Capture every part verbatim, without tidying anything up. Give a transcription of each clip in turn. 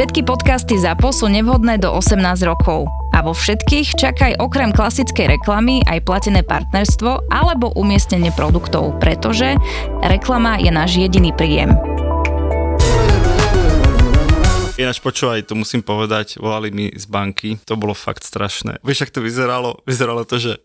Všetky podcasty ZAPO sú nevhodné do osemnásť rokov. A vo všetkých čakaj okrem klasickej reklamy aj platené partnerstvo alebo umiestnenie produktov, pretože reklama je náš jediný príjem. Ináč počúvaj, to musím povedať, volali mi z banky, to bolo fakt strašné. Vieš, ak to vyzeralo? Vyzeralo to, že...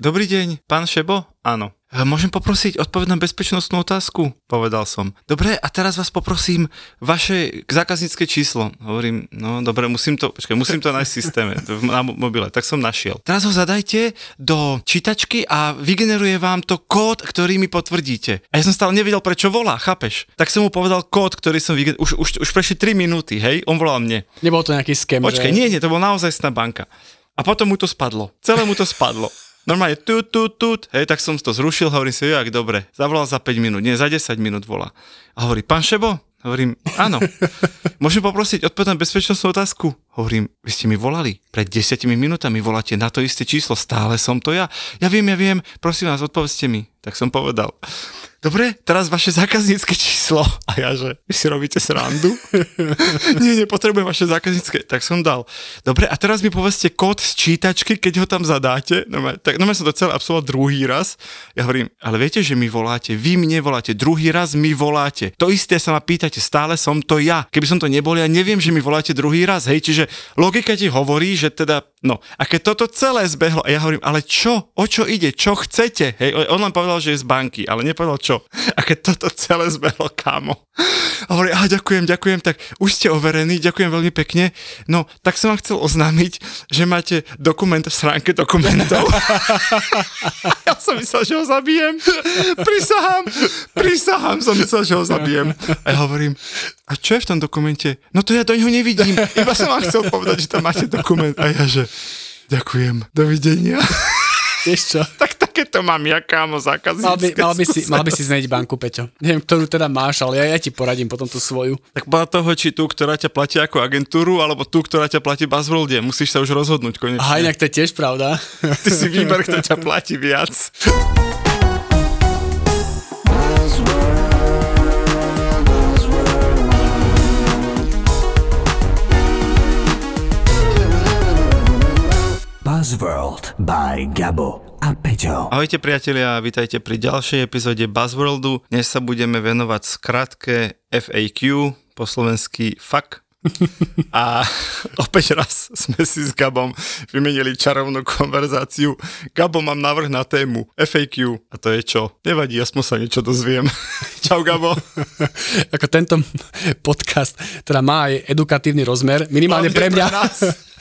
Dobrý deň, pán Šebo? Áno. Môžem poprosiť odpoveď na bezpečnostnú otázku? Povedal som. Dobre, a teraz vás poprosím vaše zákaznícke číslo. Hovorím, no dobre, musím to, počkaj, musím to nájsť v systéme, na mobile, tak som našiel. Teraz ho zadajte do čítačky a vygeneruje vám to kód, ktorý mi potvrdíte. A ja som stále nevedel, prečo volá, chápeš? Tak som mu povedal kód, ktorý som vygeneroval, už, už, už prešli tri minúty, hej, on volal mne. Nebol to nejaký scam, počkaj, že? nie, nie, to bol naozaj sná banka. A potom mu to spadlo, celé mu to spadlo. Normálne tut, tut, tut, hej, tak som to zrušil, hovorím si, jak dobre, zavolal za päť minút, nie, za desať minút volá. A hovorí, pán Šebo? Hovorím, áno. Môžem poprosiť odpovedať na bezpečnostnú otázku? Hovorím, vy ste mi volali, pred desiatimi minútami voláte na to isté číslo, stále som to ja. Ja viem, ja viem, prosím vás, odpovedzte mi. Tak som povedal, dobre, teraz vaše zákaznícke číslo. A ja, že vy si robíte srandu? nie, nepotrebujem vaše zákaznícke. Tak som dal. Dobre, a teraz mi povedzte kód z čítačky, keď ho tam zadáte. Normálne, tak normálne som to celé absolvoval druhý raz. Ja hovorím, ale viete, že mi voláte, vy mne voláte, druhý raz mi voláte. To isté sa ma pýtate, stále som to ja. Keby som to nebol, ja neviem, že mi voláte druhý raz. Hej, čiže logika ti hovorí, že teda, no, a keď toto celé zbehlo, a ja hovorím, ale čo, o čo ide, čo chcete? Hej, on len povedal, že je z banky, ale nepovedal čo. A keď toto celé zbehlo, kámo. A hovorí, a ďakujem, ďakujem, tak už ste overení, ďakujem veľmi pekne. No, tak som vám chcel oznámiť, že máte dokument v sránke dokumentov. Ja som myslel, že ho zabijem. Prisahám, prisahám, som myslel, že ho zabijem. A ja hovorím, a čo je v tom dokumente? No to ja do neho nevidím. Iba som vám chcel povedať, že tam máte dokument. A ja, že ďakujem, dovidenia. Vieš čo? Tak také to mám ja, kámo, zákaznícke. Mal by, mal by si, mal by si zmeniť banku, Peťo. Neviem, ktorú teda máš, ale ja, ja ti poradím potom tú svoju. Tak podľa toho, či tú, ktorá ťa platí ako agentúru, alebo tú, ktorá ťa platí Buzzworlde. Musíš sa už rozhodnúť konečne. Aha, inak to je tiež pravda. Ty si výber, kto ťa platí viac. Buzzworld by Gabo a Peťo. Ahojte priatelia, vítajte pri ďalšej epizóde Buzzworldu. Dnes sa budeme venovať skratke ef ej kjú, po slovensky fuck. A opäť raz sme si s Gabom vymenili čarovnú konverzáciu. Gabo, mám návrh na tému ef ej kjú. A to je čo? Nevadí, aspoň sa niečo dozviem. Čau, Gabo. Ako tento podcast teda má aj edukatívny rozmer, minimálne pre mňa. Pre nás.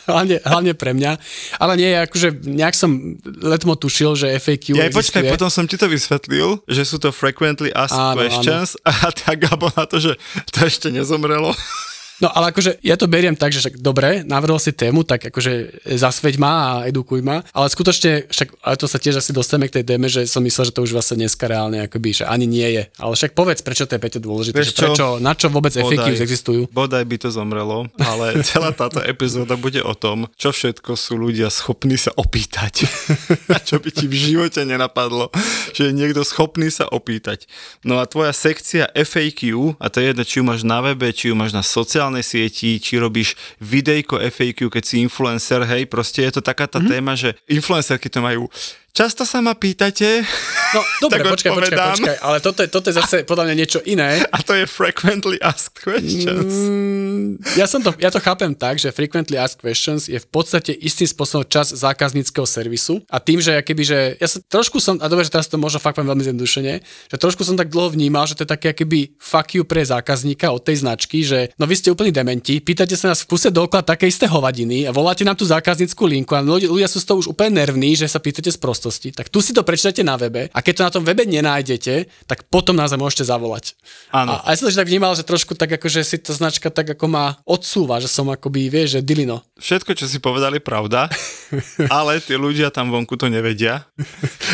Hlavne, hlavne pre mňa. Ale nie, akože nejak som letmo tušil, že ef ej kjú ja, existuje. Počkaj, potom som ti to vysvetlil, že sú to frequently asked áno, questions áno. A tá Gabo na to, že to ešte nezomrelo. No ale akože ja to beriem tak, že však dobre, navrhol si tému, tak akože zasveď ma a edukuj ma, ale skutočne však, ale to sa tiež asi dostaneme k tej téme, že som myslel, že to už vlastne dneska reálne akoby, že ani nie je. Ale však povedz, prečo to je Peťo dôležité, že prečo, na čo vôbec ef ej kjú existujú? Bodaj by to zomrelo, ale celá táto epizóda bude o tom, čo všetko sú ľudia schopní sa opýtať. A čo by ti v živote nenapadlo, že je niekto schopný sa opýtať. No a tvoja sekcia ef ej kjú, a to je jedno, či ju máš na webe, či ju máš na sociálnej sieti, či robíš videjko ef ej kjú, keď si influencer, hej, proste je to taká tá mm-hmm. téma, že influencerky to majú. Často sa ma pýtate, no, dobre, tak počkaj, odpovedám. Počkaj, počkaj, ale toto je, toto je zase podľa mňa niečo iné. A to je frequently asked questions. Mm, ja, som to, ja to chápem tak, že frequently asked questions je v podstate istým spôsobom čas zákazníckeho servisu a tým, že ja keby, že ja som trošku som, a dobre, že teraz to možno fakt poviem veľmi zjednodušene, že trošku som tak dlho vnímal, že to je také akoby fuck you pre zákazníka od tej značky, že no vy ste úplní dementi, pýtate sa nás v kuse dookola také isté hovadiny a voláte nám tú zákaznícku linku a ľudia, ľudia sú z toho už úplne nervní, že sa pýtate sprosto. Tak tu si to prečítate na webe a keď to na tom webe nenájdete, tak potom nás môžete zavolať. Áno. A ja som to tak vnímal, že trošku tak akože si to značka tak ako ma odsúva, že som akoby, vieš, že dilino. Všetko, čo si povedali, pravda, ale tí ľudia tam vonku to nevedia.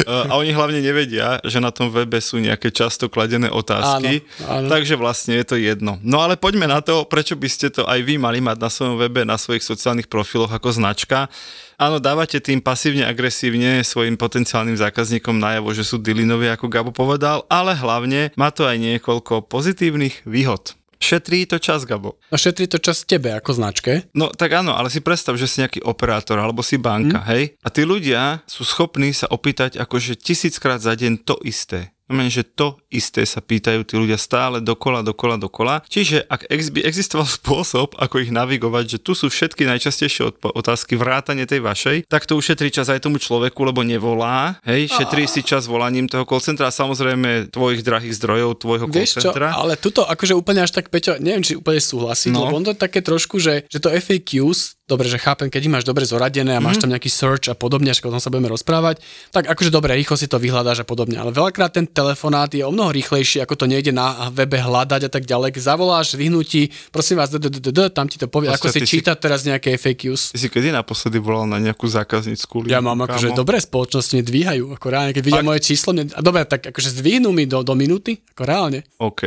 A oni hlavne nevedia, že na tom webe sú nejaké často kladené otázky, áno, áno. Takže vlastne je to jedno. No ale poďme na to, prečo by ste to aj vy mali mať na svojom webe, na svojich sociálnych profiloch ako značka. Áno, dávate tým pasívne, agresívne svojim potenciálnym zákazníkom najavo, že sú dilinovia, ako Gabo povedal, ale hlavne má to aj niekoľko pozitívnych výhod. šetrí to čas, Gabo. No šetrí to čas tebe ako značke. No tak áno, ale si predstav, že si nejaký operátor alebo si banka, mm. hej? A tí ľudia sú schopní sa opýtať akože tisíckrát za deň to isté. Znamená, že to isté sa pýtajú tí ľudia stále dokola, dokola, dokola. Čiže ak by existoval spôsob, ako ich navigovať, že tu sú všetky najčastejšie otázky, vrátane tej vašej, tak to ušetrí čas aj tomu človeku, lebo nevolá, hej, šetrí si čas volaním toho call centra, samozrejme tvojich drahých zdrojov, tvojho call centra. Vieš čo, ale tuto akože úplne až tak, Peťo, neviem, či úplne súhlasím, no. Lebo on to také trošku, že, že to ef ej kjú s, dobre, že chápem, keď ich máš dobre zoradené a máš mm-hmm. tam nejaký search a podobne, až o tom sa budeme rozprávať, tak akože dobre, rýchlo si to vyhľadáš a podobne, ale veľakrát ten telefonát je o mnoho rýchlejší, ako to nejde na webe hľadať a tak ďalej. Zavoláš, vyhnutí, prosím vás, tam ti to povie, ako si číta teraz nejaké ef ej kjú s. Ty si kedy naposledy volal na nejakú zákaznícku linku? Ja mám akože dobré spoločnosti, dvíhajú, ako reálne, keď vidia moje číslo, a dobre, tak akože zdvihnú mi do minúty, ako reálne. OK.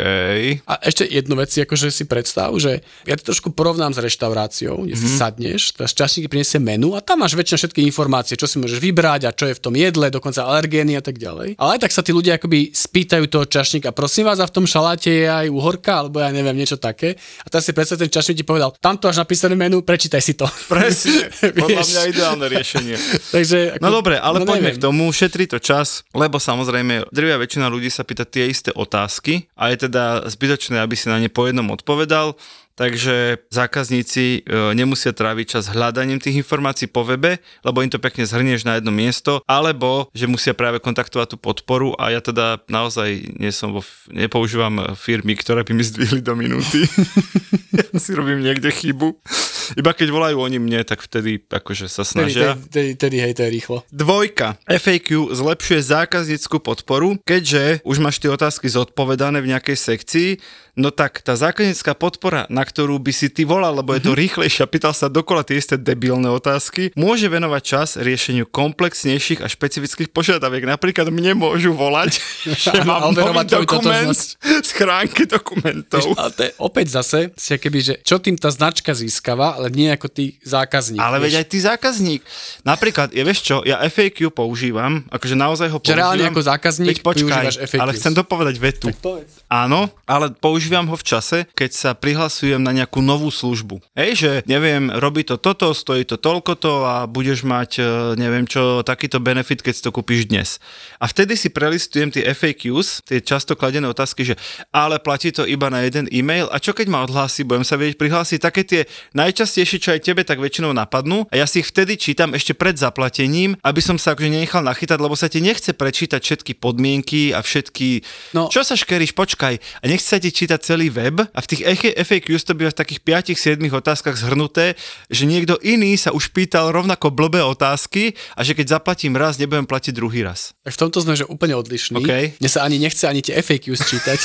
A ešte jednu vec si akože si predstav, že ja to trošku porovnám s reštauráciou, kde si sadne. Teraz čašník priniesie menu a tam máš väčšina všetky informácie, čo si môžeš vybrať a čo je v tom jedle, dokonca alergény a tak ďalej. Ale aj tak sa tí ľudia akoby spýtajú toho čašníka, prosím vás, a v tom šaláte je aj uhorka, alebo ja neviem, niečo také. A teraz si predstav, ten čašník ti povedal, tamto až napísané menu, prečítaj si to. Presne, podľa mňa ideálne riešenie. Takže, ako, no dobre, ale no poďme k tomu, šetri to čas, lebo samozrejme drvivá väčšina ľudí sa pýta tie isté otázky a je teda zbytočné, aby si na ne po jednom odpovedal. Takže zákazníci nemusia tráviť čas hľadaním tých informácií po webe, lebo im to pekne zhrnieš na jedno miesto, alebo že musia práve kontaktovať tú podporu a ja teda naozaj nie som vo, nepoužívam firmy, ktoré by mi zdvihli do minúty. Ja si robím niekde chybu. Iba keď volajú oni mne, tak vtedy akože sa snažia. Tedy, tedy, tedy hej, to je rýchlo. Dvojka. ef ej kjú zlepšuje zákaznícku podporu, keďže už máš tie otázky zodpovedané v nejakej sekcii, no tak tá zákaznícka podpora, na ktorú by si ty volal, lebo je to rýchlejšia, pýtal sa dokola tie isté debilné otázky, môže venovať čas riešeniu komplexnejších a špecifických požiadaviek. Napríklad mne môžu volať, že mám nový dokument z chránky dokumentov. Ale to je opäť zase, keby, že čo tým tá značka získava, ale nie ako ty zákazník. Ale veď aj ty zákazník. Napríklad, ja vieš čo, ja ef ej kjú používam, akože naozaj ho používam. Že reálne ako zákazník veď, počkaj, používaš ef ej kjú. Ale chcem dopovedať vetu. Áno, ale používam ho v čase, keď sa prihlasujem na nejakú novú službu. Hej, že neviem, robí to toto, stojí to toľkoto a budeš mať, neviem čo, takýto benefit, keď si to kúpiš dnes. A vtedy si prelistujem tie ef ej kjú s, tie často kladené otázky, že ale platí to iba na jeden e-mail a čo keď ma odhlási, budem sa vedieť prihlásiť, také tie najčastejšie, čo aj tebe tak väčšinou napadnú a ja si ich vtedy čítam ešte pred zaplatením, aby som sa akože nenechal nachytať, lebo sa ti nechce prečítať všetky podmienky a všetky, no. Čo sa škeríš, počkaj, a nechce sa ti čítať celý web a v tých ef ej kjú s to býva v takých päť sedem otázkach zhrnuté, že niekto iný sa už pýtal rovnako blbé otázky a že keď zaplatím raz, nebudem platiť druhý raz. Tak v tomto sme že úplne odlišní. Okay. Mne sa ani nechce ani tie ef ej kjú s čítať.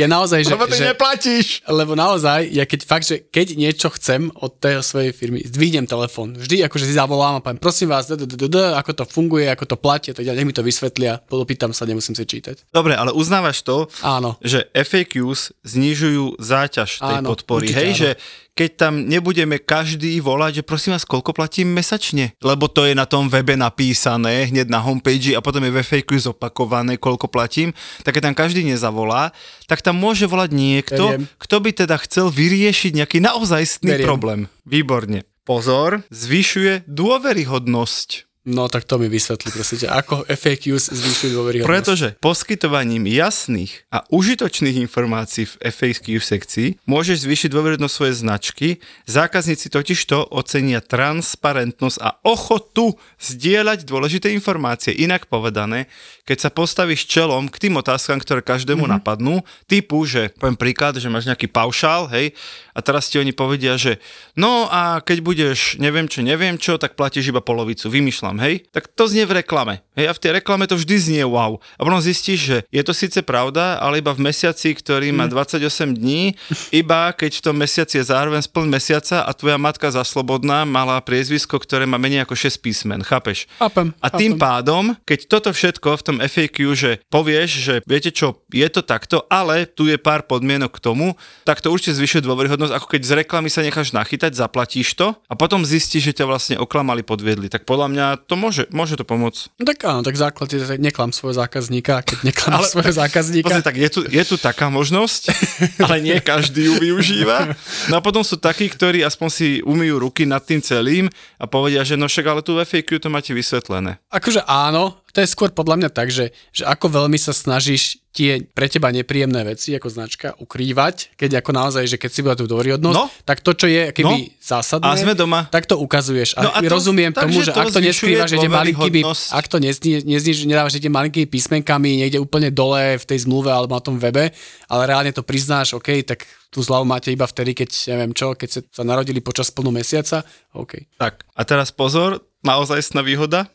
Ja naozaj, že, lebo ty že, neplatíš. Lebo naozaj, ja keď fakt, že keď niečo chcem od tej svojej firmy, zdvihnem telefón. Vždy akože si zavolám a poviem, prosím vás, d, d, d, d, ako to funguje, ako to platí, tak nech mi to vysvetlia, podopýtam sa, nemusím si čítať. Dobre, ale uznávaš to, áno. Že ef ej kjú s znižujú záťaž tej áno, podpory. Určite, hej, áno. Že keď tam nebudeme každý volať, že prosím vás, koľko platím mesačne, lebo to je na tom webe napísané, hneď na homepage a potom je v ef ej kjú zopakované, koľko platím, tak keď tam každý nezavolá, tak tam môže volať niekto, Beriem. Kto by teda chcel vyriešiť nejaký naozajstný Beriem. Problém. Výborne. Pozor, zvyšuje dôveryhodnosť. No tak to mi vysvetli, prosíte, ako ef ej kjú s zvýšujú dôveryhodnosť. Pretože poskytovaním jasných a užitočných informácií v ef ej kjú sekcii môžeš zvýšiť dôveryhodnosť svojej značky. Zákazníci totižto ocenia transparentnosť a ochotu zdieľať dôležité informácie. Inak povedané, keď sa postavíš čelom k tým otázkam, ktoré každému mm-hmm. napadnú, typu, že poviem príklad, že máš nejaký paušál, hej, a teraz ti oni povedia, že no a keď budeš neviem čo, neviem čo, tak platíš iba polovicu, vymýšľam. Hej, tak to znie v reklame. Hej, a v tej reklame to vždy znie wow. A potom zistíš, že je to síce pravda, ale iba v mesiaci, ktorý má dvadsaťosem dní, iba keď v tom mesiaci je zároveň spln mesiaca a tvoja matka za slobodná mala priezvisko, ktoré má menej ako šesť písmen, chápeš? Apem, a tým apem. Pádom, keď toto všetko v tom ef ej kjú, že povieš, že viete čo, je to takto, ale tu je pár podmienok k tomu, tak to určite zvyšuje dôveryhodnosť, ako keď z reklamy sa necháš nachytať, zaplatíš to a potom zistíš, že ťa vlastne oklamali, podviedli. Tak podľa mňa to môže, môže to pomôcť. No tak Áno, tak základ je, že neklam svojho zákazníka, keď neklam svojho zákazníka. Pozri, tak je tu, je tu taká možnosť, ale nie každý ju využíva. No a potom sú takí, ktorí aspoň si umýjú ruky nad tým celým a povedia, že no však, ale tu v ef ej kjú to máte vysvetlené. Akože áno, to je skôr podľa mňa tak, že, že ako veľmi sa snažíš tie pre teba nepríjemné veci ako značka ukrývať, keď ako naozaj, že keď si bola tú dôveryhodnosť, no, tak to, čo je keby no, zásadné, a sme doma. Tak to ukazuješ. A no a to, rozumiem tomu, že to ak to neskrývaš, že tie malinkými, ak to nezniž, nezniž, nedávaš tie malinkými písmenkami niekde úplne dole v tej zmluve alebo na tom webe, ale reálne to priznáš, OK, tak tú zľavu máte iba vtedy, keď neviem čo, keď sa narodili počas plnú mesiaca, OK. Tak, a teraz pozor, naozajstná výhoda.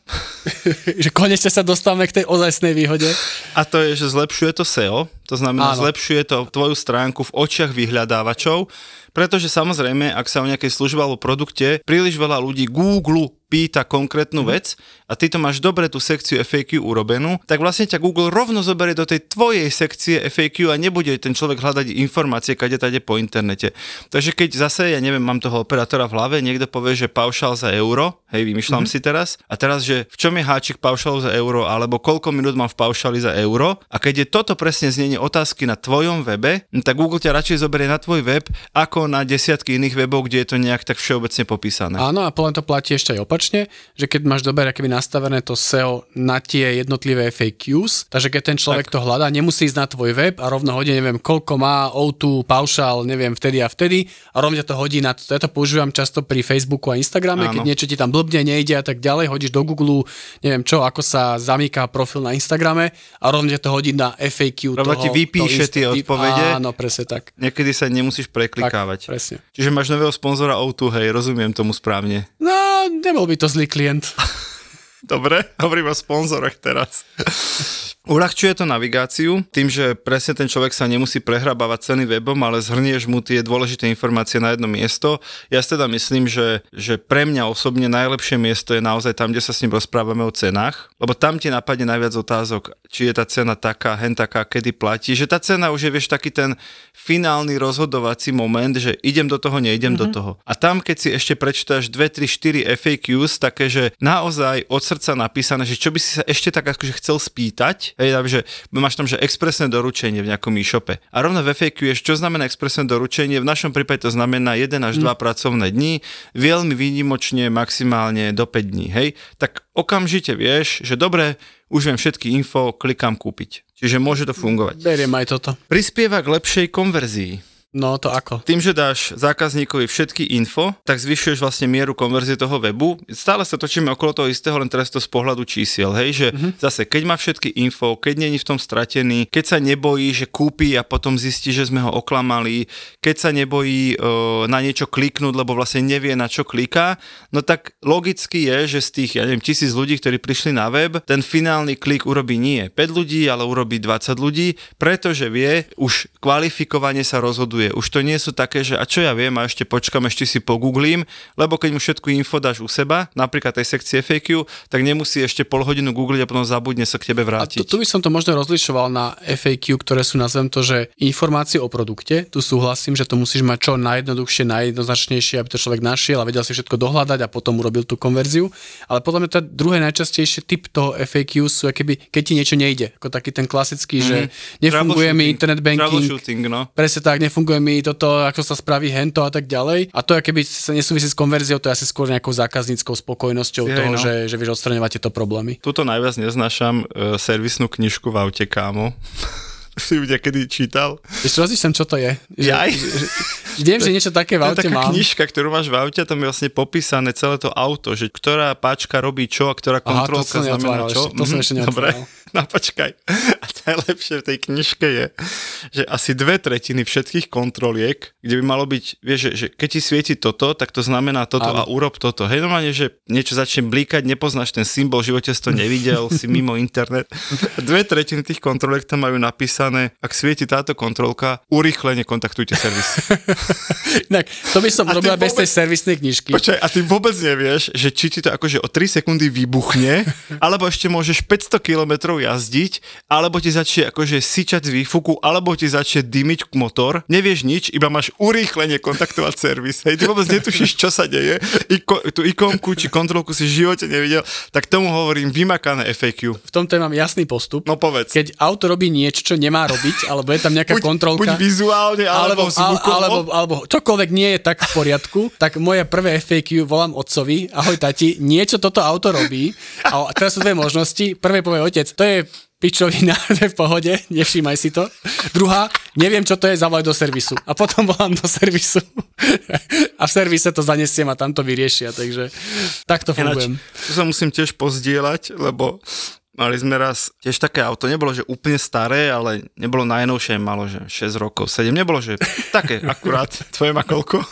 Že konečne sa dostávame k tej ozajstnej výhode. A to je, že zlepšuje to es e o, to znamená, áno, zlepšuje to tvoju stránku v očiach vyhľadávačov, pretože samozrejme, ak sa o nejakej službe alebo produkte príliš veľa ľudí Google pýta konkrétnu vec a ty to máš dobre tú sekciu ef ej kjú urobenú, tak vlastne ťa Google rovno zoberie do tej tvojej sekcie ef ej kjú a nebude ten človek hľadať informácie kade tade po internete. Takže keď zase, ja neviem, mám toho operátora v hlave, niekto povie, že paušál za euro, hej, vymýšľam mm-hmm. si teraz, a teraz, že v čom je háčik paušalu za euro, alebo koľko minút mám v paušali za euro, a keď je toto presne znenie otázky na tvojom webe, tak Google ťa radšej zoberie na tvoj web ako na desiatky iných webov, kde je to nejak tak všeobecne popísané. Áno, a potom to platí ešte aj opačne, že keď máš dobre akoby nastavené to es e o na tie jednotlivé ef ej kjú, takže keď ten človek tak to hľadá, nemusí ísť na tvoj web a rovno hodí, neviem, koľko má ó dva paušal, neviem, vtedy a vtedy, a rovne to hodí na to. Ja to používam často pri Facebooku a Instagrame, áno, keď niečo ti tam blbne, nejde a tak ďalej, hodíš do Google, neviem čo, ako sa zamyká profil na Instagrame a rovne to hodí na ef ej kjú. Rovno ti vypíše tie odpovede. Áno, presne tak. Niekedy sa nemusíš preklikávať. Tak, presne. Čiže máš nového sponzora ó dva, hej, rozumiem tomu správne. No, nebol by to zlý klient. Dobre, hovorím o sponzoroch teraz. Uľahčuje to navigáciu tým, že presne ten človek sa nemusí prehrabávať celým webom, ale zhrnieš mu tie dôležité informácie na jedno miesto. Ja si teda myslím, že, že pre mňa osobne najlepšie miesto je naozaj tam, kde sa s ním rozprávame o cenách, lebo tam ti napadne najviac otázok, či je tá cena taká, hen taká, kedy platí, že tá cena už je, vieš, taký ten finálny rozhodovací moment, že idem do toho, neidem mm-hmm. do toho. A tam, keď si ešte prečítaš dva, tri, štyri ef ej kjú, také, že naozaj od srdca napísané, že čo by si sa ešte tak akože chcel spýtať, hej, že máš tam, že expresné doručenie v nejakom e-shope. A rovno v ef ej kjú, čo znamená expresné doručenie? V našom prípade to znamená jeden až dva mm. pracovné dní, veľmi výnimočne maximálne do päť dní, hej? Tak okamžite vieš, že dobre, už viem všetky info, klikám kúpiť. Čiže môže to fungovať. Beriem aj toto. Prispieva k lepšej konverzii. No to ako? Tým, že dáš zákazníkovi všetky info, tak zvyšuješ vlastne mieru konverzie toho webu. Stále sa točíme okolo toho istého, len teraz to z pohľadu čísiel, hej, že mm-hmm. zase keď má všetky info, keď nie je v tom stratený, keď sa nebojí, že kúpi a potom zistí, že sme ho oklamali, keď sa nebojí e, na niečo kliknúť, lebo vlastne nevie, na čo kliká, no tak logicky je, že z tých, ja neviem, tisíc ľudí, ktorí prišli na web, ten finálny klik urobí nie päť ľudí, ale urobí dvadsať ľudí, pretože vie, už kvalifikovane sa rozhoduje. Už to nie sú také, že a čo ja viem a ešte počkam, ešte si pogooglím, lebo keď mu všetku info dáš u seba, napríklad tej sekcie ef ej kjú, tak nemusí ešte pol hodinu googliť a potom zabudne sa k tebe vrátiť. A tu, tu by som to možno rozlišoval na ef ej kjú, ktoré sú, nazvem to, že informácie o produkte, tu súhlasím, že to musíš mať čo najjednoduchšie, najjednoznačnejšie, aby to človek našiel a vedel si všetko dohľadať a potom urobil tú konverziu. Ale podľa mňa to druhé najčastejšie typ toho ef ej kjú sú akoby, keď ti niečo nejde, ako taký ten klasický, mm-hmm. že nefunguje mi internet banking. No. Presne tak, nefunguje mi toto, ako sa spraví hento a tak ďalej. A to, keby sa nesúvisí s konverziou, to je asi skôr nejakou zákazníckou spokojnosťou je, toho, no. že, že vieš odstraňovať tieto problémy. Tuto najviac neznášam e, servisnú knižku v aute, kámo. Si ju niekedy čítal. Ešte rozlišujem, čo to je. Že, Jaj? Že, viem, že niečo také v aute mám. To je taká knižka, ktorú máš v aute, tam je vlastne popísané celé to auto, že ktorá páčka robí čo a ktorá kontrolka znamená čo. Ešte, to som ešte neotváral. No počkaj, a najlepšie v tej knižke je, že asi dve tretiny všetkých kontroliek, kde by malo byť, vieš, že, že keď ti svieti toto, tak to znamená toto ale. A urob toto. Hej, normálne, že niečo začne blíkať, nepoznáš ten symbol, v živote si to nevidel, si mimo internet. Dve tretiny tých kontroliek tam majú napísané, ak svieti táto kontrolka, urýchlene kontaktujte servis. Tak, to by som robila bez tej servisnej knižky. Počkaj, a ty vôbec nevieš, že či ti to akože o tri sekundy vybuchne, alebo ešte môžeš päťsto kilometrov jazdiť, alebo ti začne akože syčať z výfuku, alebo ti začne dymiť motor, nevieš nič, iba máš urýchlenie kontaktovať servis. Hej, ty vôbec netušíš, čo sa deje, Iko, tú ikonku či kontrolku si v živote nevidel, tak tomu hovorím vymakané ef ej kjú. V tomto mám jasný postup. No povedz. Keď auto robí niečo, čo nemá robiť, alebo je tam nejaká buď, kontrolka. Buď vizuálne, alebo zvukovo. Alebo, alebo, alebo čokoľvek nie je tak v poriadku, tak moje prvé ef ej kjú volám otcovi, ahoj tati, niečo toto auto robí. A teraz sú dve možnosti. Prvé povie otec, to je pičovina, v pohode, nevšímaj si to. Druhá, neviem, čo to je, zavolaj do servisu. A potom volám do servisu. A v servise to zanesiem a tam to vyriešia, takže takto fungujem. Tu sa musím tiež pozdieľať, lebo mali sme raz tiež také auto, nebolo, že úplne staré, ale nebolo najnovšie, malo, že šesť rokov, sedem, nebolo, že také akurát, tvoje má koľko?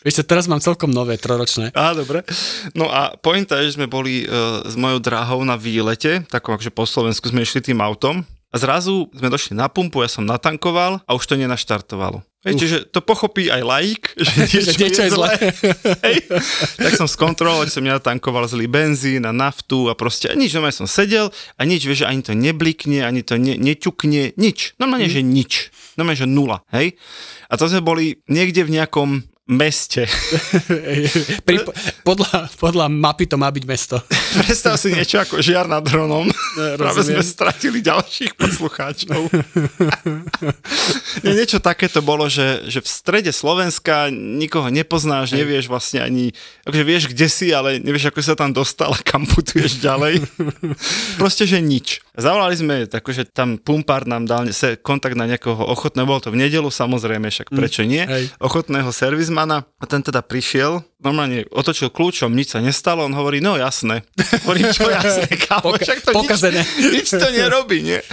Vieš, teraz mám celkom nové, trojročné. Á, dobre. No a pointa je, že sme boli e, s mojou drahou na výlete, takom akože po Slovensku sme išli tým autom a zrazu sme došli na pumpu, ja som natankoval a už to nenaštartovalo. Viete, že to pochopí aj laik, že niečo, niečo je zlé. Hej. Tak som skontroloval, že som nenatankoval zlý benzín a naftu a proste a nič, normálne som sedel a nič, vieš, že ani to neblikne, ani to ne, neťukne, nič. Normálne, mm. že nič. Normálne, že nula, hej. A to sme boli niekde v nejakom meste. Pri, podľa, podľa mapy to má byť mesto. Predstav si niečo ako žiar nad dronom. Práve sme stratili ďalších poslucháčov. Niečo také to bolo, že, že v strede Slovenska nikoho nepoznáš, nevieš vlastne ani, akože vieš kde si, ale nevieš ako sa tam dostal a kam putuješ ďalej. Proste, že nič. Zavolali sme, takže tam pumpár nám dal kontakt na nejakého ochotného, bolo to v nedeľu samozrejme, však prečo nie, ochotného servisu. A ten teda prišiel, normálne otočil kľúčom, nič sa nestalo, on hovorí, no jasné. Hovorím, čo jasné, kámo, Poka- však to pokazené. Nič, nič to nerobí, nie?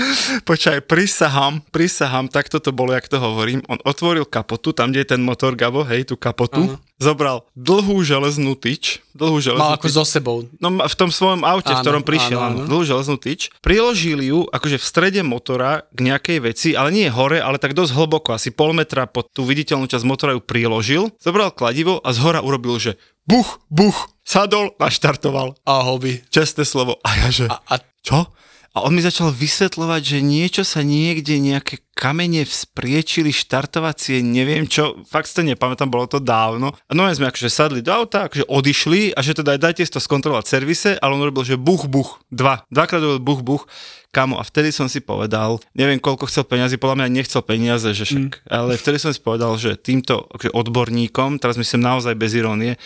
Počkaj, prisahám, prisahám, tak toto bolo, jak to hovorím. On otvoril kapotu, tam, kde je ten motor, Gabo, hej, tú kapotu, uh-huh. Zobral dlhú železnú tyč, dlhú železnú mal ako tyč. So sebou. No v tom svojom aute, áno, v ktorom prišiel, áno, áno. Dlhú železnú tyč, priložil ju akože v strede motora k nejakej veci, ale nie hore, ale tak dosť hlboko, asi pol metra pod tú viditeľnú časť motora ju priložil, zobral kladivo a zhora urobil, že buch, buch, sadol, naštartoval. A hobby. Čestné slovo. A ja že, a, a... čo? A on mi začal vysvetľovať, že niečo sa niekde, nejaké kamene vzpriečili, štartovacie, neviem čo, fakt to nepamätám, bolo to dávno. A no my sme akože sadli do auta, akože odišli a že teda dajte si to skontrolovať v servise, ale on robil, že buch, buch, dva, dvakrát robil buch, buch, kamo, a vtedy som si povedal, neviem koľko chcel peniazy, podľa mňa nechcel peniaze, že však, mm. ale vtedy som si povedal, že týmto akože odborníkom, teraz myslím naozaj bez irónie,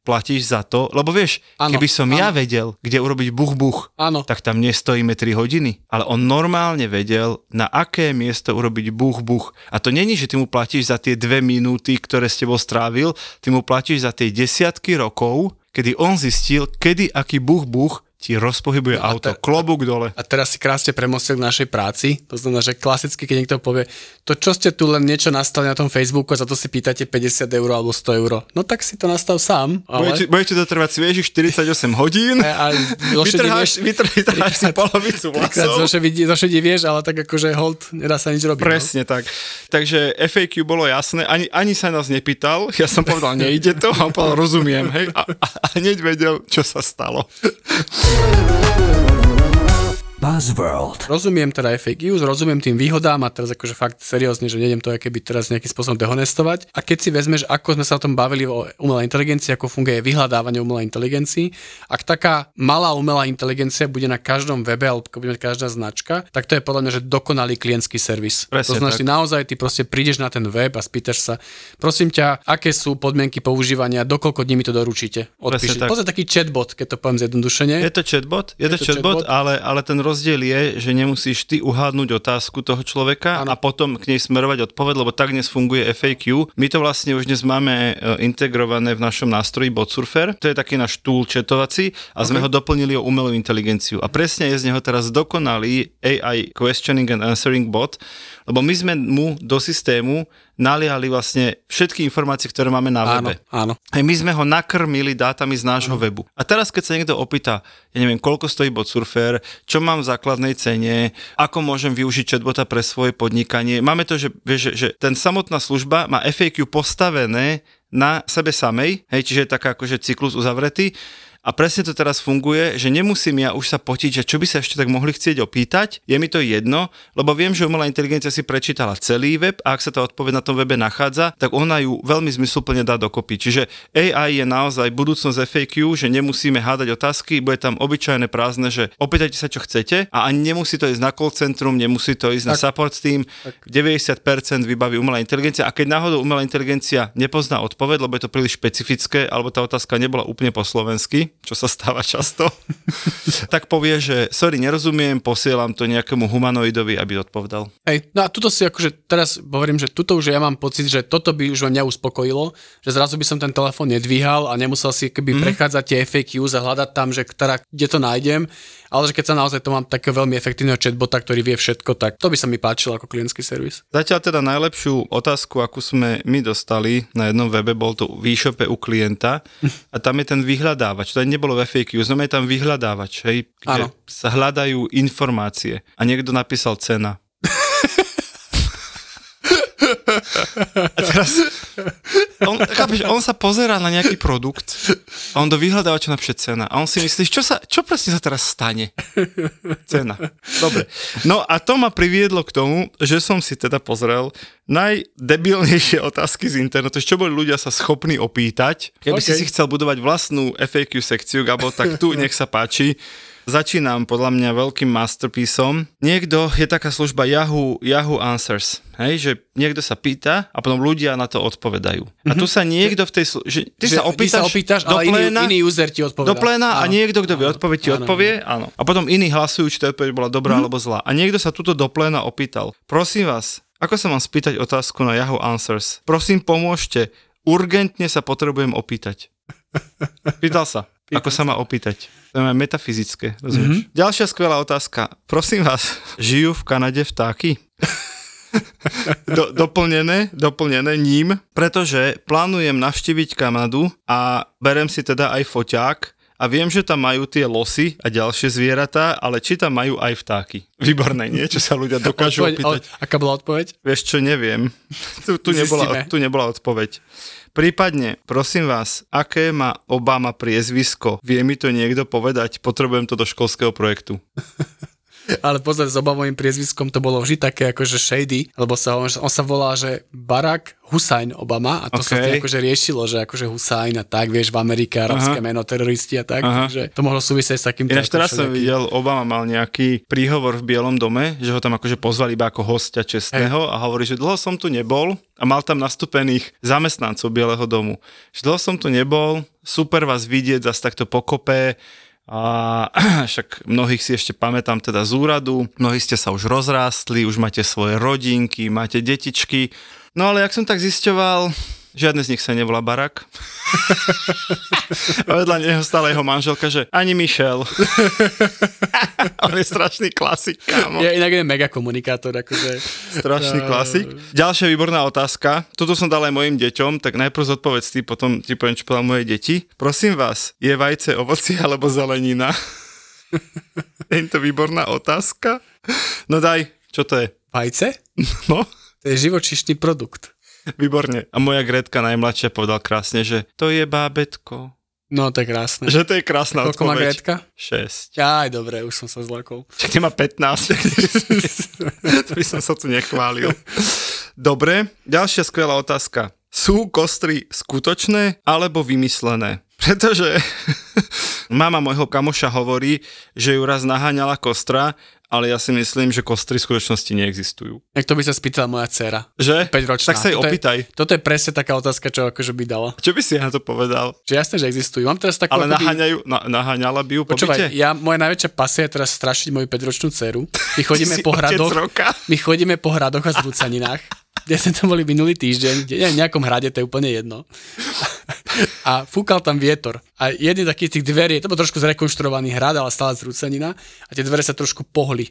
platíš za to, lebo vieš, ano, keby som ano. ja vedel, kde urobiť buch-buch, ano. tak tam nestojíme tri hodiny. Ale on normálne vedel, na aké miesto urobiť buch-buch. A to není, že ty mu platíš za tie dve minúty, ktoré s tebou strávil, ty mu platíš za tie desiatky rokov, kedy on zistil, kedy aký buch-buch ti rozpohybuje no auto, te, klobúk dole. A teraz si krásne premostil k našej práci, to znamená, že klasicky, keď niekto povie, to čo ste tu len niečo nastavili na tom Facebooku a za to si pýtate päťdesiat eur alebo sto eur, no tak si to nastav sám. Ale... Budete, budete to trvať sviežich štyridsaťosem hodín, a, a vytrháš, vytrháš, vytrháš si polovicu vlasov. Zošedí vieš, ale tak akože hold, nedá sa nič robiť. Presne no? tak. Takže ef ej kjú bolo jasné, ani, ani sa nás nepýtal, ja som povedal, nejde to, a on povedal, rozumiem, hej, a, a, a hneď vedel, čo sa stalo. Buzzworld. Rozumiem teda ef ej kjú, rozumiem tým výhodám a teraz akože fakt seriózne, že nejdem to keby teraz nejakým spôsobom dehonestovať. A keď si vezmeš, ako sme sa o tom bavili o umelej inteligencii, ako funguje vyhľadávanie umelej inteligencii, ak taká malá umelá inteligencia bude na každom webe alebo bude mať každá značka, tak to je podľa mňa, že dokonalý klientský servis. Presne, to znamená, že naozaj ty proste prídeš na ten web a spýtaš sa, prosím ťa, aké sú podmienky používania, do koľko dní mi to doručíte. Odpíšte. Pozor taký chatbot, keď to poviem zjednodušene. Je to chatbot? Je, je to chatbot, ale, ale ten rozdiel je, že nemusíš ty uhádnuť otázku toho človeka ano. a potom k nej smerovať odpoveď, lebo tak dnes funguje ef ej kjú. My to vlastne už dnes máme integrované v našom nástroji BotSurfer. To je taký náš tool chatovací a okay. sme ho doplnili o umelú inteligenciu. A presne je z neho teraz dokonalý á í Questioning and Answering Bot, lebo my sme mu do systému naliali vlastne všetky informácie, ktoré máme na áno, webe. Áno. Hej, my sme ho nakrmili dátami z nášho áno. webu. A teraz, keď sa niekto opýta, ja neviem, koľko stojí BotSurfer, čo mám v základnej cene, ako môžem využiť chatbota pre svoje podnikanie. Máme to, že, že, že ten samotná služba má ef ej kjú postavené na sebe samej, hej, čiže je taká akože cyklus uzavretý. A presne to teraz funguje, že nemusím ja už sa potiť, že čo by sa ešte tak mohli chcieť opýtať, je mi to jedno, lebo viem, že umelá inteligencia si prečítala celý web a ak sa tá odpoveď na tom webe nachádza, tak ona ju veľmi zmysluplne dá dokopy. Čiže á í je naozaj budúcnosť ef ej kjú, že nemusíme hádať otázky, bude tam obyčajné prázdne, že opýtajte sa, čo chcete a ani nemusí to ísť na call centrum, nemusí to ísť tak, na support team, tak. deväťdesiat percent vybaví umelá inteligencia a keď náhodou umelá inteligencia nepozná odpoveď, lebo je to príliš špecifické, alebo tá otázka nebola úplne po slovensky, čo sa stáva často, tak povie, že sorry, nerozumiem, posielam to nejakému humanoidovi, aby odpovedal. Hej, no a tuto si akože, teraz hovorím, že tuto už ja mám pocit, že toto by už mňa uspokojilo, že zrazu by som ten telefón nedvíhal a nemusel si keby mm. prechádzať tie ef ej kjú a hľadať tam, že ktorá, kde to nájdem, ale že keď sa naozaj to mám takého veľmi efektívneho chatbota, ktorý vie všetko, tak to by sa mi páčilo ako klientský servis. Zatiaľ teda najlepšiu otázku, akú sme my dostali na jednom webe, bol to v e-shope u klienta a tam je ten vyhľadávač. To nebolo v ef ej kjú, znamená je tam vyhľadávač, hej, kde ano. Sa hľadajú informácie a niekto napísal cena. A teraz on, chápeš, on sa pozerá na nejaký produkt a on do vyhľadávača napíše cena a on si myslí, čo, sa, čo presne sa teraz stane? Cena. Dobre. No a to ma priviedlo k tomu, že som si teda pozrel najdebilnejšie otázky z internetu, čo boli ľudia sa schopní opýtať. Keby okay. si si chcel budovať vlastnú ef ej kjú sekciu, Gabo, tak tu nech sa páči. Začínam podľa mňa veľkým masterpieceom. Niekto, je taká služba Yahoo, Yahoo Answers, hej, že niekto sa pýta a potom ľudia na to odpovedajú. Mm-hmm. A tu sa niekto v tej slu- že ty že sa opýtaš, ty sa opýtaš do pléna, ale iný, iný user ti odpovedá. Do pléna a niekto, kto vie odpoveď, ti áno, odpovie, áno. áno. A potom iní hlasujú, či tá odpoveď bola dobrá mm-hmm. alebo zlá. A niekto sa tuto do pléna opýtal. Prosím vás, ako sa mám spýtať otázku na Yahoo Answers? Prosím, pomôžte. Urgentne sa potrebujem opýtať. Pýtal sa. Ako sa má opýtať? To je metafyzické, rozumieš? Mm-hmm. Ďalšia skvelá otázka. Prosím vás, žijú v Kanade vtáky? Do, doplnené, doplnené ním, pretože plánujem navštíviť Kanadu a berem si teda aj foťák a viem, že tam majú tie losy a ďalšie zvieratá, ale či tam majú aj vtáky? Výborné, nie? Čo sa ľudia dokážu odpoveď, opýtať. Ale, aká bola odpoveď? Vieš čo, neviem. Tu, tu, nebola, tu nebola odpoveď. Prípadne, prosím vás, aké má Obama priezvisko? Vie mi to niekto povedať? Potrebujem to do školského projektu. Ale pozor, s Obamovým priezviskom to bolo vždy také akože shady, lebo sa on, on sa volá, že Barack Hussein Obama a to okay. sa tým akože riešilo, že akože Hussein a tak, vieš, v Amerike arabské Aha. meno, teroristi a tak, Aha. takže to mohlo súvisieť s takým... Ináč teraz som videl, Obama mal nejaký príhovor v Bielom dome, že ho tam akože pozvali iba ako hostia čestného hey. A hovorí, že dlho som tu nebol a mal tam nastúpených zamestnancov Bielého domu. Že dlho som tu nebol, super vás vidieť, zase takto pokopé, a však mnohých si ešte pamätám teda z úradu, mnohí ste sa už rozrástli, už máte svoje rodinky, máte detičky, no ale jak som tak zisťoval, žiadne z nich sa nevolá Barack. A vedľa neho stále jeho manželka, že ani Michel. On je strašný klasik, kámo. Je inak je mega komunikátor, akože. Strašný klasik. Ďalšia výborná otázka. Toto som dal aj mojim deťom, tak najprv zodpovedz ty, potom ti poviem, čo povedal moje deti. Prosím vás, je vajce ovocie alebo zelenina? Je to výborná otázka. No daj, čo to je? Vajce? No. To je živočíšny produkt. Výborne. A moja Gretka najmladšia povedal krásne, že to je bábätko. No to je krásne. Že to je krásna odpoveď. Koľko má Gretka? šesť. Aj dobre, už som sa zlakol. Však nemá pätnásť. To by som sa tu nechválil. Dobre, ďalšia skvelá otázka. Sú kostry skutočné alebo vymyslené? Pretože mama môjho kamoša hovorí, že ju raz naháňala kostra, ale ja si myslím, že kostry v skutočnosti neexistujú. Jak to by sa spýtala moja dcéra. Že? päťročná. Tak sa jej opýtaj. Toto je presne taká otázka, čo akože by dala. Čo by si ja na to povedal? Čiže jasné, že existujú. Mám teraz takú... Ale naháňajú, na, naháňala by ju po byte? Ja, moja najväčšia pasia je teraz strašiť moju päťročnú dcéru. My chodíme po hradoch. My chodíme po hradoch a zrúcaninách. Ja sme tam boli minulý týždeň, v nejakom hrade, to je úplne jedno. A fúkal tam vietor. A jedný taký z tých dverí, to bol trošku zrekonštruovaný hrad, ale stále zrúcanina. A tie dvere sa trošku pohli.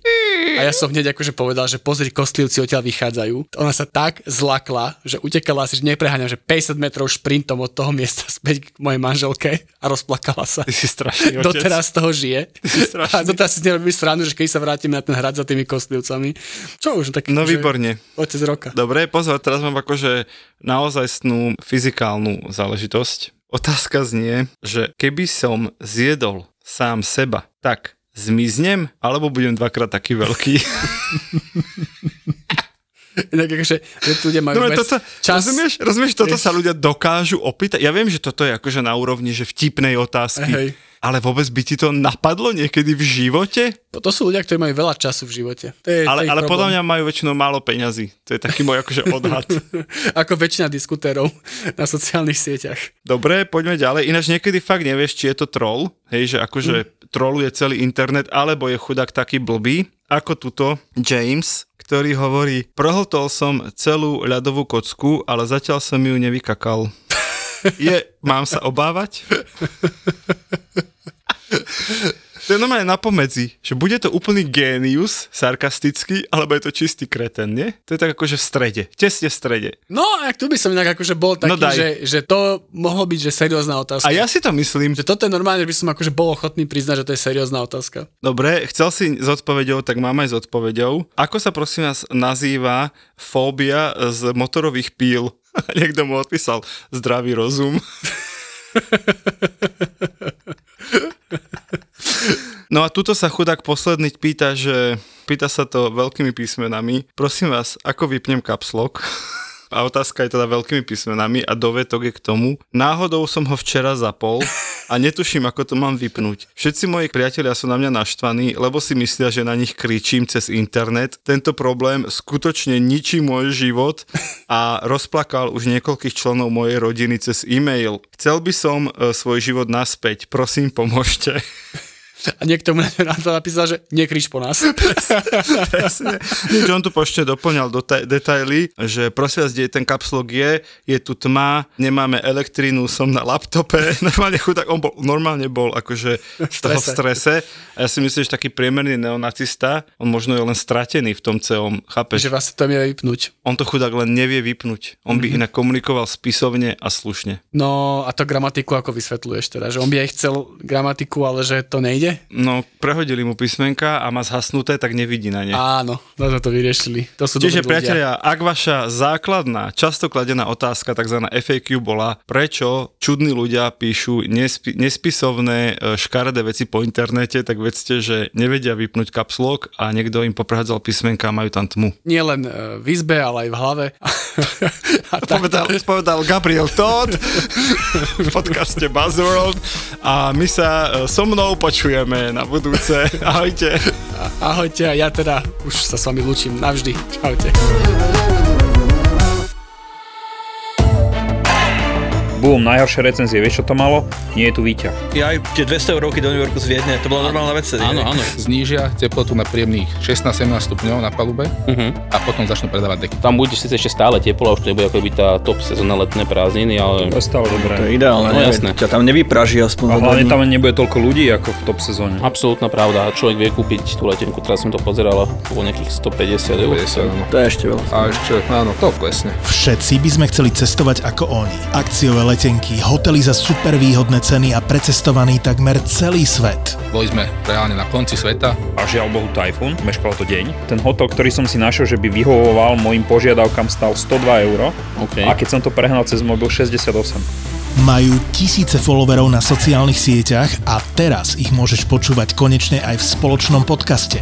A ja som hneď akože povedal, že pozri, kostlivci odtiaľ vychádzajú. Ona sa tak zlakla, že utekala asi, že nepreháňam, že päťdesiat metrov šprintom od toho miesta späť k mojej manželke a rozplakala sa. Ty si strašný otec. Doteraz z toho žije. Ty si strašný. A doteraz si nerobím srandu, že keď sa vrátime na ten hrad za tými kostlivcami. Čo už taký? No výborne. Otec roka. Dobre, pozor, teraz mám akože naozaj snú fyzikálnu záležitosť. Otázka znie, že keby som zjedol sám seba, tak zmiznem, alebo budem dvakrát taký veľký? Inak akože ľudia majú no, toto, čas. Rozumieš, rozumieš, toto sa ľudia dokážu opýtať. Ja viem, že toto je akože na úrovni že vtipnej otázky. Hej. Ale vôbec by ti to napadlo niekedy v živote? To sú ľudia, ktorí majú veľa času v živote. To je, ale to ale podľa mňa majú väčšinou málo peňazí. To je taký môj akože odhad. Ako väčšina diskutérov na sociálnych sieťach. Dobre, poďme ďalej. Ináč niekedy fakt nevieš, či je to troll. Hej, že akože mm. trolluje celý internet, alebo je chudák taký blbý. Ako tuto James, ktorý hovorí, prohltol som celú ľadovú kocku, ale zatiaľ som ju nevykakal. Je, mám sa obávať? To je normálne napomedzi, že bude to úplný génius, sarkastický, alebo je to čistý kreten, nie? To je tak akože v strede, tesne v strede. No, a tu by som inak akože bol taký, no že, že to mohlo byť, že seriózna otázka. A ja si to myslím. Že toto je normálne, že by som akože bol ochotný priznať, že to je seriózna otázka. Dobre, chcel si s odpoveďou, tak mám aj s odpoveďou. Ako sa prosím vás nazýva fóbia z motorových píl? Niekto mu odpísal zdravý rozum. No a tuto sa chudák posledný pýta, že pýta sa to veľkými písmenami. Prosím vás, ako vypnem caps lock? A otázka je teda veľkými písmenami a dovetok je k tomu. Náhodou som ho včera zapol a netuším, ako to mám vypnúť. Všetci moji priatelia sú na mňa naštvaní, lebo si myslia, že na nich kričím cez internet. Tento problém skutočne ničí môj život a rozplakal už niekoľkých členov mojej rodiny cez e-mail. Chcel by som e, svoj život naspäť, prosím, pomôžte. A niekto mu na to napísal, že nekrič po nás. Presne. John tu pošte doplňal dota- detaily, že prosím vás, kde ten caps lock je, je tu tma, nemáme elektrínu, som na laptope. Normálne chudák, on bol, normálne bol akože v toho strese. A ja si myslím, že taký priemerný neonacista, on možno je len stratený v tom celom, chápeš? Že vás to tam je vypnúť. On to chudák len nevie vypnúť. On by mm-hmm. inak komunikoval spisovne a slušne. No a to gramatiku ako vysvetľuješ teda? Že on by aj chcel gramatiku, ale že to nejde? No, prehodili mu písmenka a má zhasnuté, tak nevidí na ne. Áno, no to vyriešili. To sú Čiže, priatelia, ak vaša základná, často kladená otázka, takzvaná ef ej kjú bola, prečo čudní ľudia píšu nesp- nespisovné škaredé veci po internete, tak vedzte, že nevedia vypnúť caps lock a niekto im poprehadzal písmenka a majú tam tmu. Nie len v izbe, ale aj v hlave. A povedal, povedal Gabriel Todd v podcaste Buzzworld a my sa so mnou počujeme na budúce. Ahojte. Ahojte a ja teda už sa s vami lúčim navždy. Čaute. Bum, najhoršie recenzie, vieš čo to malo? Nie je tu výťah. Ja aj tie dvesto eurovky do New Yorku z Viedne, to bola normálna vec. Áno, áno. Znížia teplotu na príjemných šestnásť sedemnásť stupňov na palube uh-huh. a potom začnú predávať deky. Tam bude síce ešte stále teplo, už to nebude akoby tá top sezóna letné prázdniny, ale... To je stále dobré. To je ideálne, no, jasné. Ťa tam nevypraží aspoň. A hlavne tam nebude toľko ľudí ako v top sezóne. Absolútna pravda, človek vie kúpiť tú letenku, teraz som to pozeral, po nejakých stopäťdesiat eur. No. To je ešte veľa. A ešte, áno, to klesne. Všetci by sme chceli cestovať ako oni. Akciové letenky, hotely za super výhodné ceny a precestovaný takmer celý svet. Boli sme reálne na konci sveta. A žiaľ Bohu tajfún, meškal to deň. Ten hotel, ktorý som si našiel, že by vyhovoval mojim požiadavkám, stal sto dva euro. Okay. A keď som to prehnal cez mobil, šesťdesiatosem. Majú tisíce followerov na sociálnych sieťach a teraz ich môžeš počúvať konečne aj v spoločnom podcaste.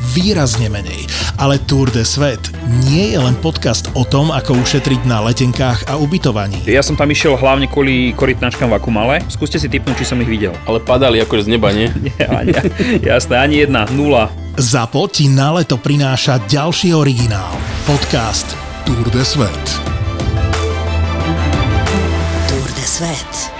Výrazne menej. Ale Tour de Svet nie je len podcast o tom, ako ušetriť na letenkách a ubytovaní. Ja som tam išiel hlavne kvôli korytnačkám v Akumale. Skúste si tipnúť, či som ich videl. Ale padali akože z neba, nie? Nie, ani, jasné, ani jedna, nula. ZAPO ti na leto prináša ďalší originál. Podcast Tour de Svet. Tour de Svet.